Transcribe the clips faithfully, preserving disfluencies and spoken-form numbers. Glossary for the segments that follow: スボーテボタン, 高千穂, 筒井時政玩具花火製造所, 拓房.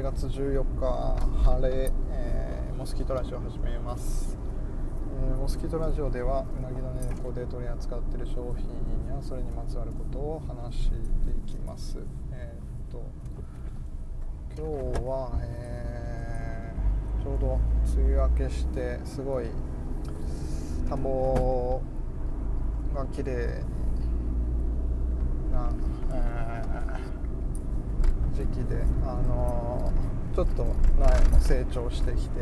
しちがつじゅうよっか晴れ、えー、モスキートラジオを始めます。えー、モスキートラジオではうなぎの根っこで取り扱っている商品やそれにまつわることを話していきます。えー、っと今日は、えー、ちょうど梅雨明けしてすごい田んぼが綺麗な、えー、時期で、あのー、ちょっと苗も成長してきて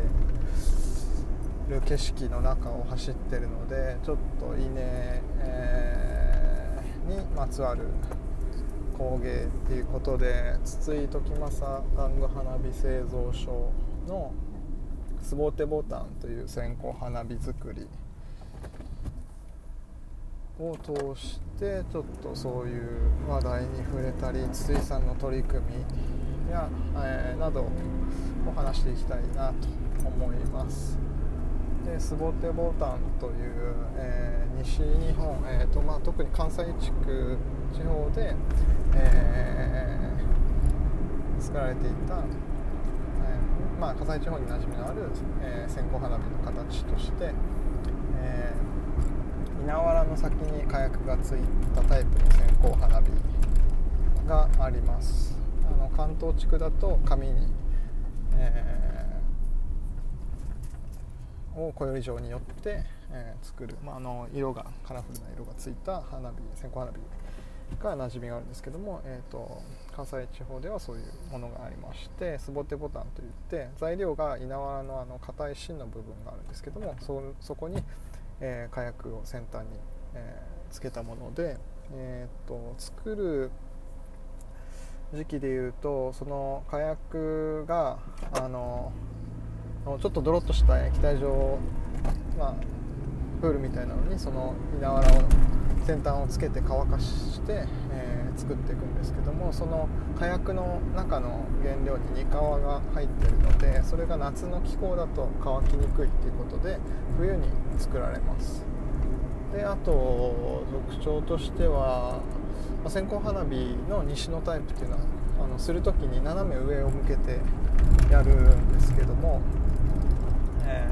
る景色の中を走ってるので、ちょっと稲、えー、にまつわる工芸っていうことで、筒井時政玩具花火製造所のスボーテボタンという線香花火作りを通して、ちょっとそういう話題に触れたり、筒井さんの取り組みや、えー、などを話していきたいなと思います。でスボテボタンという、えー、西日本、えーとまあ、特に関西地区地方で、えー、作られていた、えーまあ、関西地方に馴染みのある、えー、線香花火の形として、えー稲わらの先に火薬がついたタイプの線香花火があります。あの関東地区だと紙に、えー、をこより状によって、えー、作る、まあ、あの色がカラフルな色がついた花火、線香花火が馴染みがあるんですけども、えーと、関西地方ではそういうものがありまして、スボテボタンといって材料が稲わらのあの硬い芯の部分があるんですけども、 そ, そこにえー、火薬を先端に、えー、つけたもので、えー、と作る時期でいうと、その火薬があのちょっとドロッとした液体状、まあ、プールみたいなのにその稲わらを先端をつけて乾かして、えー、作っていくんですけども、その火薬の中の原料ににかわが入っているので、それが夏の気候だと乾きにくいということで冬に作られます。であと特徴としては、線香花火の西のタイプというのは、あのするときに斜め上を向けてやるんですけども、え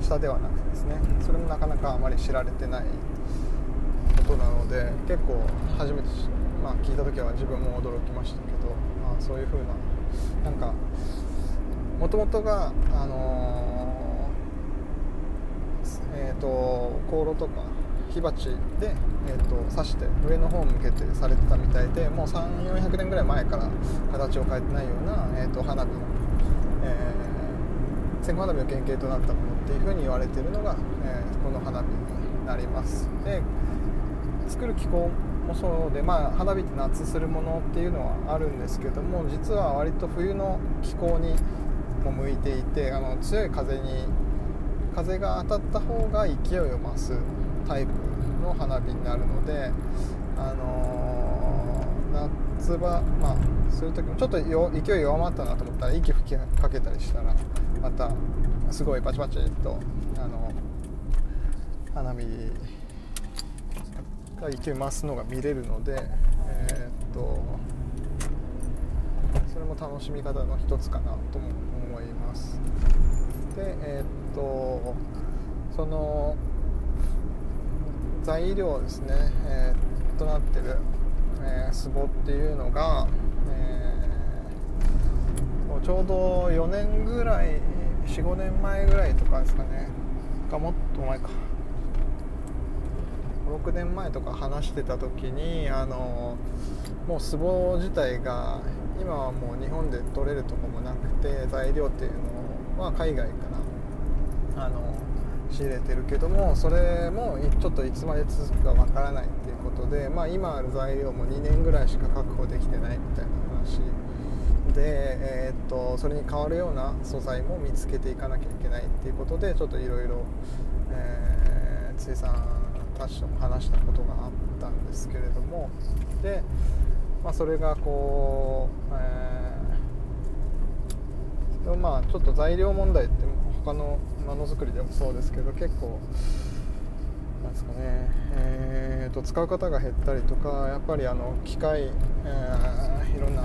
ー、下ではなくてですね、それもなかなかあまり知られてないことなので、結構初めて、まあ、聞いた時は自分も驚きましたけど、まあ、そういう風な、なんかもともとが、あのーえー、と香炉とか火鉢で、えー、と刺して上の方を向けてされてたみたいで、もう さんびゃくよんひゃくねんぐらい前から形を変えてないような、えー、と花火の、えー、線香花火の原型となったものっていう風に言われているのが、えー、この花火になります。で作る気候もそうで、まあ、花火って夏するものっていうのはあるんですけども、実は割と冬の気候にも向いていて、あの強い風に風が当たった方が勢いを増すタイプの花火になるので、あのー、夏場、まあ、する時もちょっと勢い弱まったなと思ったら息吹きかけたりしたらまたすごいバチバチっと、あのー、花火勢い増すのが見れるので、えー、っとそれも楽しみ方の一つかなとも思います。で、えー、っとその材料ですね、えー、となってる、えー、壺っていうのが、えー、ちょうどよねんぐらい よん、ごねんまえぐらいとかですかね、かもっと前かろくねんまえとか話してた時に、あのもう壺自体が今はもう日本で取れるとこもなくて、材料っていうのは海外からあの仕入れてるけども、それもちょっといつまで続くかわからないっていうことで、まあ、今ある材料もにねんぐらいしか確保できてないみたいな話で、えー、っとそれに変わるような素材も見つけていかなきゃいけないっていうことで、ちょっといろいろついさんたちとも話したことがあったんですけれども、で、まあ、それがこう、えー、でもまあちょっと材料問題って他のものづくりでもそうですけど、結構なんですかね、えー、と使う方が減ったりとか、やっぱりあの機械、えー、いろんな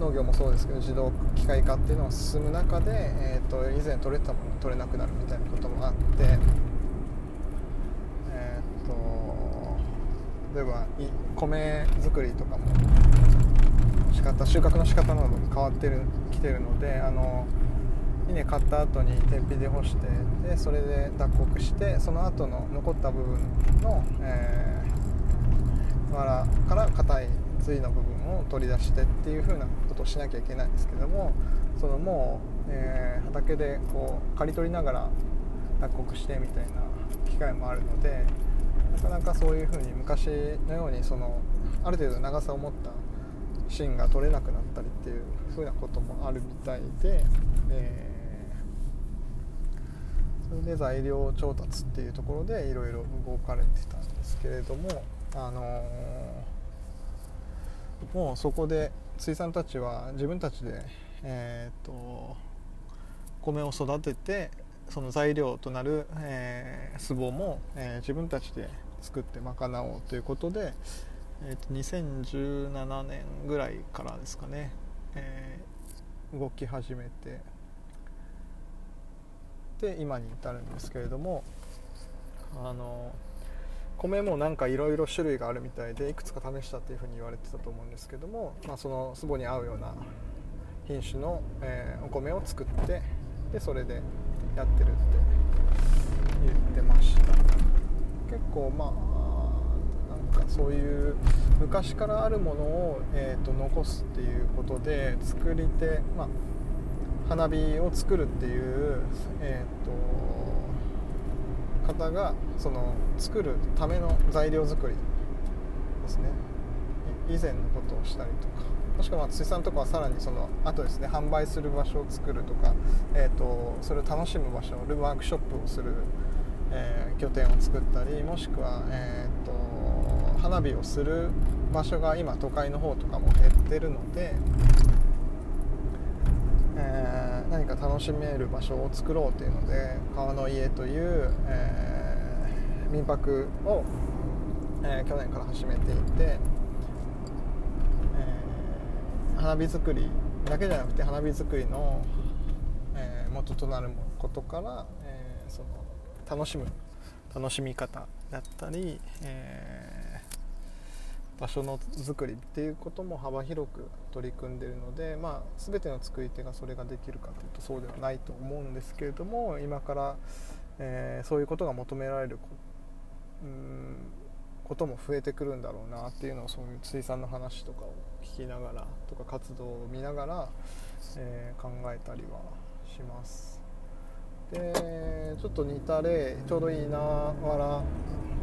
農業もそうですけど自動機械化っていうのが進む中で、えー、と以前取れたものが取れなくなるみたいなこともあって、えー、と例えば米作りとかも仕方収穫の仕方なども変わってきてるので、あの稲刈った後に天日で干して、でそれで脱穀して、その後の残った部分の、えー、藁から硬い髄の部分を取り出してっていう風なことをしなきゃいけないんですけども、そのもう、えー、畑でこう刈り取りながら脱穀してみたいな機会もあるので、なかなかそういう風に昔のようにそのある程度の長さを持った芯が取れなくなったりっていう風なこともあるみたいで、えー、それで材料調達っていうところでいろいろ動かれてたんですけれども、あのーもうそこで水産たちは自分たちで、えー、と米を育てて、その材料となる、えー、壺も、えー、自分たちで作って賄おうということで、えー、とにせんじゅうななねんぐらいからですかね、えー、動き始めてで今に至るんですけれども、あの米もなんかいろいろ種類があるみたいで、いくつか試したっていうふうに言われてたと思うんですけども、まあ、その壺に合うような品種の、えー、お米を作って、でそれでやってるって言ってました。結構まあなんかそういう昔からあるものを、えー、と残すっていうことで作り手、まあ、花火を作るっていう、えー、と方がその作るための材料作りですね、以前のことをしたりとか、もしくは水産とかはさらにその後ですね、販売する場所を作るとか、えー、とそれを楽しむ場所をワークショップをする、えー、拠点を作ったり、もしくは、えー、と花火をする場所が今都会の方とかも減ってるので、えー、何か楽しめる場所を作ろうというので、川の家という、えー、民泊を、えー、去年から始めていて、えー、花火作りだけじゃなくて花火作りの、えー、元となることから、えー、その楽しむ楽しみ方だったり、えー場所の作りっていうことも幅広く取り組んでいるので、まあ、全ての作り手がそれができるかというとそうではないと思うんですけれども、今から、えー、そういうことが求められる こ, うーんことも増えてくるんだろうなっていうのを、そういう水産の話とかを聞きながらとか活動を見ながら、えー、考えたりはします。でちょっと似た例、ちょうどいいなわら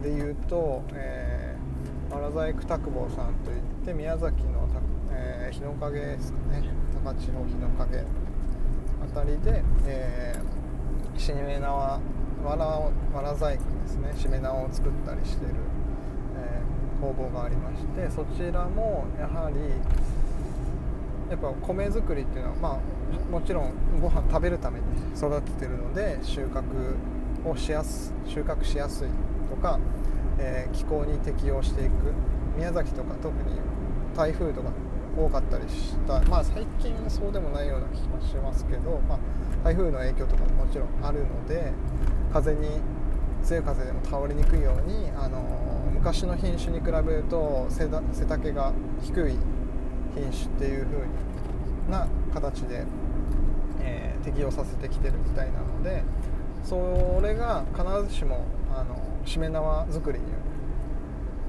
で言うと、えーわら細工拓房さんといって、宮崎の、えー、日の影ですかね、高千穂日の影あたりで、えー、しめ縄わら、わら細工ですね、しめ縄を作ったりしている、えー、工房がありまして、そちらもやはりやっぱ米作りっていうのは、まあ、もちろんご飯食べるために育ててるので、収穫をしやす収穫しやすいとか、えー、気候に適応していく、宮崎とか特に台風とか多かったりした、まあ、最近そうでもないような気がしますけど、まあ、台風の影響とかももちろんあるので、風に強い風でも倒れにくいように、あのー、昔の品種に比べると背丈が低い品種っていう風な形で、えー、適応させてきてるみたいなので、それが必ずしもあのしめ縄作りに、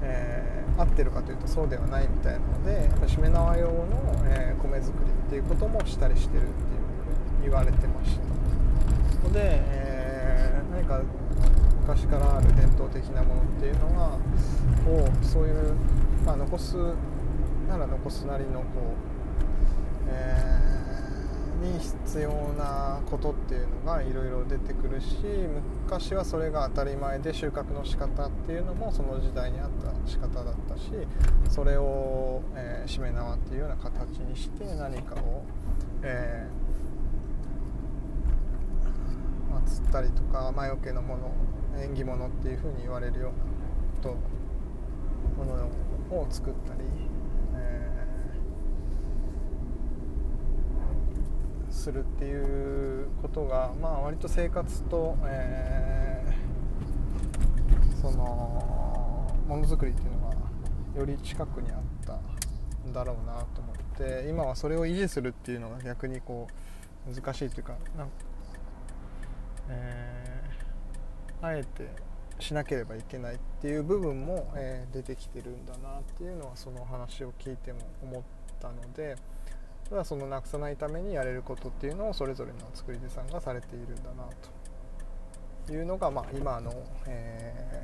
えー、合ってるかというとそうではないみたいなので、やっぱしめ縄用の、えー、米作りっていうこともしたりしてるっていうふうに言われてました。ので、えー、何か昔からある伝統的なものっていうのがをそういう、まあ、残すなら残すなりのこう、えーに必要なことっていうのがいろいろ出てくるし、昔はそれが当たり前で、収穫の仕方っていうのもその時代にあった仕方だったし、それを、えー、しめ縄っていうような形にして何かを、えーまあ、釣ったりとか魔除けのもの、縁起物っていうふうに言われるようなものを作ったり、するっていうことが、まあ、割と生活と、えー、そのものづくりっていうのがより近くにあったんだろうなと思って、今はそれを維持するっていうのが逆にこう難しいというか、なんか、えー、あえてしなければいけないっていう部分も、えー、出てきてるんだなっていうのはその話を聞いても思ったので、ただそのなくさないためにやれることっていうのをそれぞれの作り手さんがされているんだなというのが、まあ、今の、え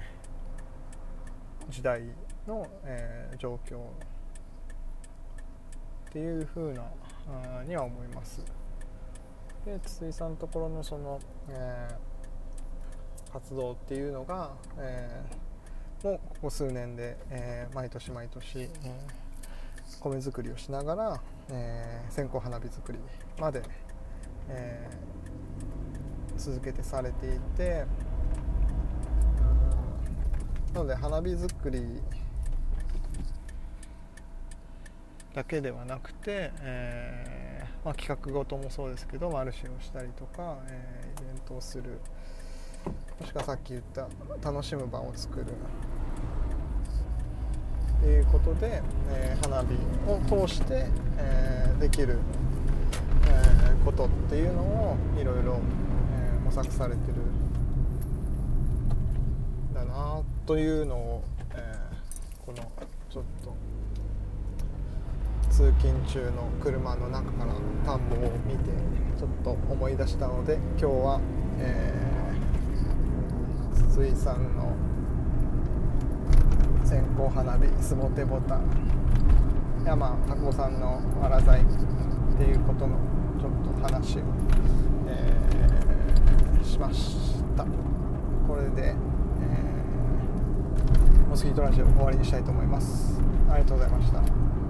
ー、時代の、えー、状況っていうふうなあには思います。で、筒井さんのところのその、えー、活動っていうのが、えー、もうここ数年で、えー、毎年毎年、えー、米作りをしながら、えー、線香花火作りまで、えー、続けてされていて、なので花火作りだけではなくて、えーまあ、企画ごともそうですけどマルシェをしたりとか、えー、イベントをする、もしくはさっき言った楽しむ場を作るということで、えー、花火を通して、えー、できる、えー、ことっていうのをいろいろ模索されてるんだなというのを、えー、このちょっと通勤中の車の中から田んぼを見てちょっと思い出したので、今日は、えー、筒井さんの線香花火、すぼてぼたや、まあ、タコさんのわらざいっていうことのちょっと話を、えー、しました。これで、えー、モスキートラジオ終わりにしたいと思います。ありがとうございました。